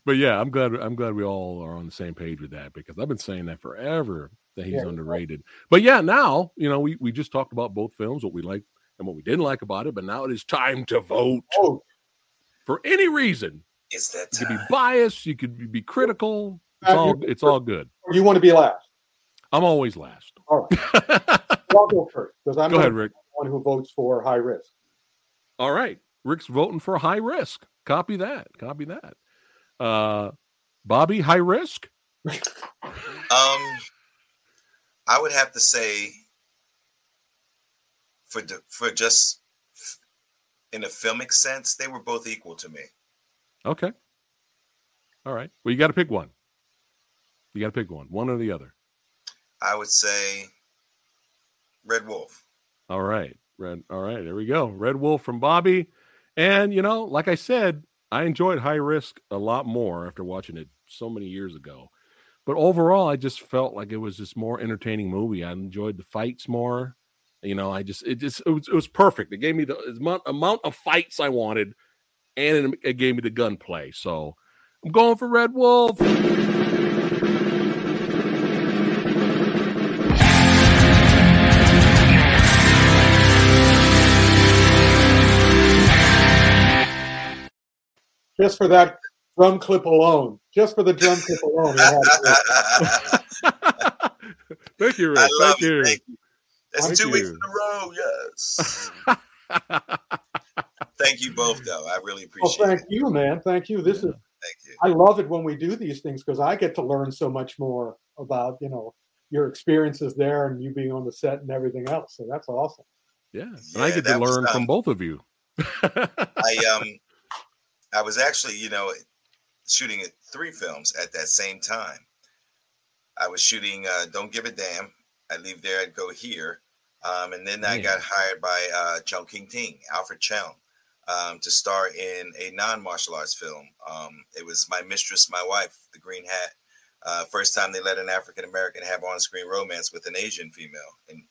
But yeah, I'm glad. I'm glad we all are on the same page with that, because I've been saying that forever, that he's yeah, underrated. Right. But yeah, now, you know, we, we just talked about both films, what we liked and what we didn't like about it, but now it is time to vote. Oh. For any reason. It's that time. You could be biased, you could be critical. It's uh, all it's all good. You want to be last? I'm always last. All right. I'll go first, because I'm go ahead, Rick. The one who votes for High Risk. All right. Rick's voting for High Risk. Copy that. Copy that. Uh, Bobby, High Risk? um I would have to say, for for just in a filmic sense, they were both equal to me. Okay. All right. Well, you got to pick one. You got to pick one, one or the other. I would say Red Wolf. All right. Red. All right. There we go. Red Wolf from Bobby. And, you know, like I said, I enjoyed High Risk a lot more after watching it so many years ago. But overall, I just felt like it was this more entertaining movie. I enjoyed the fights more. You know, I just, it just, it was, it was perfect. It gave me the amount, amount of fights I wanted, and it, it gave me the gunplay. So I'm going for Red Wolf. Just for that drum clip alone. Just for the drum clip alone. Thank you, Rick. I love Thank you. Thank you. That's Thank two you. weeks in a row, yes. Thank you both, though. I really appreciate well, thank it. Thank you, man. Thank you. This yeah. is. Thank you. I love it when we do these things, because I get to learn so much more about, you know, your experiences there and you being on the set and everything else. So that's awesome. Yeah. And yeah, I get to learn was, um, from both of you. I um, I was actually, you know, shooting at three films at that same time. I was shooting uh, Don't Give a Damn. I leave there, I'd go here. Um, and then yeah. I got hired by uh, Cheung King Ting, Alfred Cheung, um, to star in a non-martial arts film. Um, it was My Mistress, My Wife, The Green Hat. Uh, first time they let an African-American have on-screen romance with an Asian female in,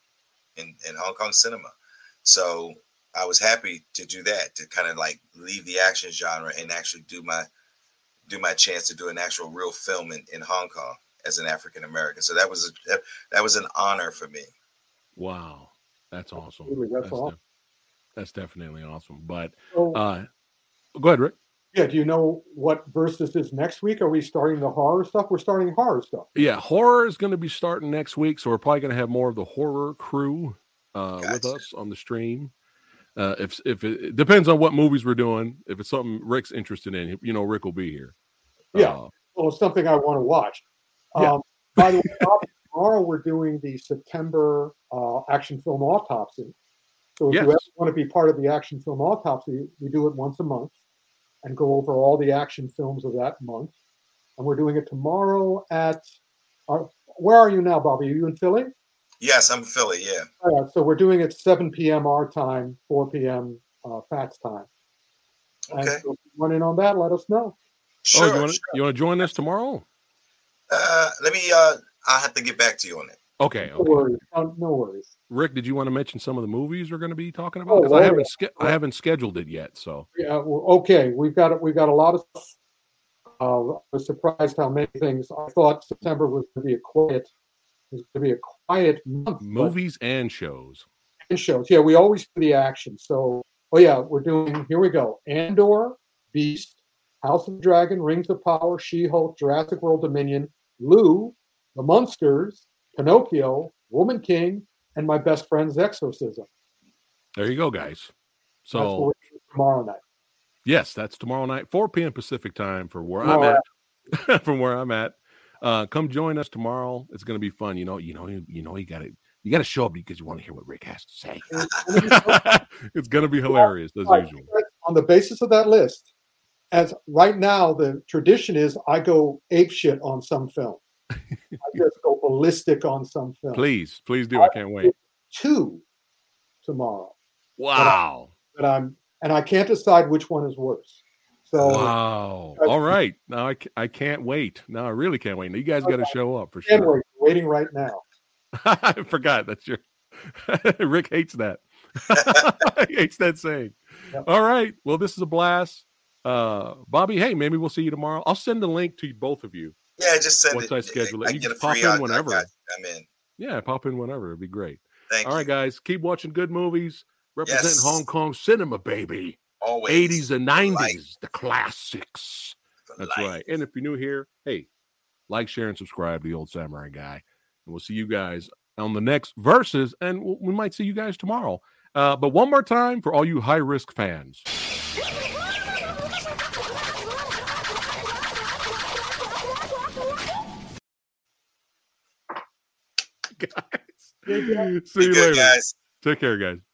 in, in Hong Kong cinema. So I was happy to do that, to kind of like leave the action genre and actually do my do my chance to do an actual real film in, in Hong Kong as an African American. So that was a, that was an honor for me. Wow. That's awesome. That's, that's, awesome. Def- that's definitely awesome. But so, uh, go ahead, Rick. Yeah. Do you know what Versus is next week? Are we starting the horror stuff? We're starting horror stuff. Yeah. Horror is going to be starting next week. So we're probably going to have more of the horror crew uh, gotcha. with us on the stream. Uh, if if it, it depends on what movies we're doing. If it's something Rick's interested in, you know, Rick will be here. Yeah, uh, well, it's something I want to watch. Yeah. Um, by the way, Bob, tomorrow we're doing the September uh, action film autopsy. So if yes. you ever want to be part of the action film autopsy, we do it once a month and go over all the action films of that month. And we're doing it tomorrow at our, where are you now, Bobby? Are you in Philly? Yes, I'm Philly, yeah. Right, so we're doing it seven p.m. our time, four p.m. Uh, Pat's time. Okay. And so if you want in on that, let us know. Sure. Oh, you want to sure. join us tomorrow? Uh, let me, uh, I'll have to get back to you on it. Okay. okay. No worries. Oh, no worries. Rick, did you want to mention some of the movies we're going to be talking about? Because oh, I haven't ske- I haven't scheduled it yet. So yeah. Well, okay, we've got we've got a lot of. Uh, I was surprised how many things. I thought September was going to be a quiet. It was going to be a quiet month. Movies and shows. And shows. Yeah, we always do the action. So, oh yeah, we're doing. Here we go. Andor, Beast, House of the Dragon, Rings of Power, She-Hulk, Jurassic World Dominion, Lou, The Munsters, Pinocchio, Woman King, and My Best Friend's Exorcism. There you go, guys. So that's what we're doing tomorrow night. Yes, that's tomorrow night, four p.m. Pacific time for where tomorrow I'm at. at. From where I'm at, uh, come join us tomorrow. It's going to be fun. You know, you know, you know, you got to you got to show up because you want to hear what Rick has to say. It's going to be hilarious as right. usual. On the basis of that list, as right now the tradition is, I go apeshit on some film. I just go ballistic on some film. Please, please do. I, I can't wait. Two tomorrow. Wow. But I'm. But I'm And I can't decide which one is worse. So, wow. All right. Now I, I can't wait. Now I really can't wait. Now you guys got to show up for sure. Wait. Waiting right now. I forgot. That's your Rick hates that. He hates that saying. Yep. All right. Well, this is a blast. Uh, Bobby, hey, maybe we'll see you tomorrow. I'll send the link to both of you. Yeah, just send once it. Once I schedule it. I, I you can pop in whenever. Got, I'm in. Yeah, pop in whenever. It'd be great. Thank all you. Right, guys. Keep watching good movies. Representing yes. Hong Kong cinema, baby. Always. eighties and nineties, life. The classics. The That's life. Right. And if you're new here, hey, like, share, and subscribe to The Old Samurai Guy. And we'll see you guys on the next Versus, and we might see you guys tomorrow. Uh, but one more time for all you high-risk fans. Guys. See you later. Guys. Take care, guys.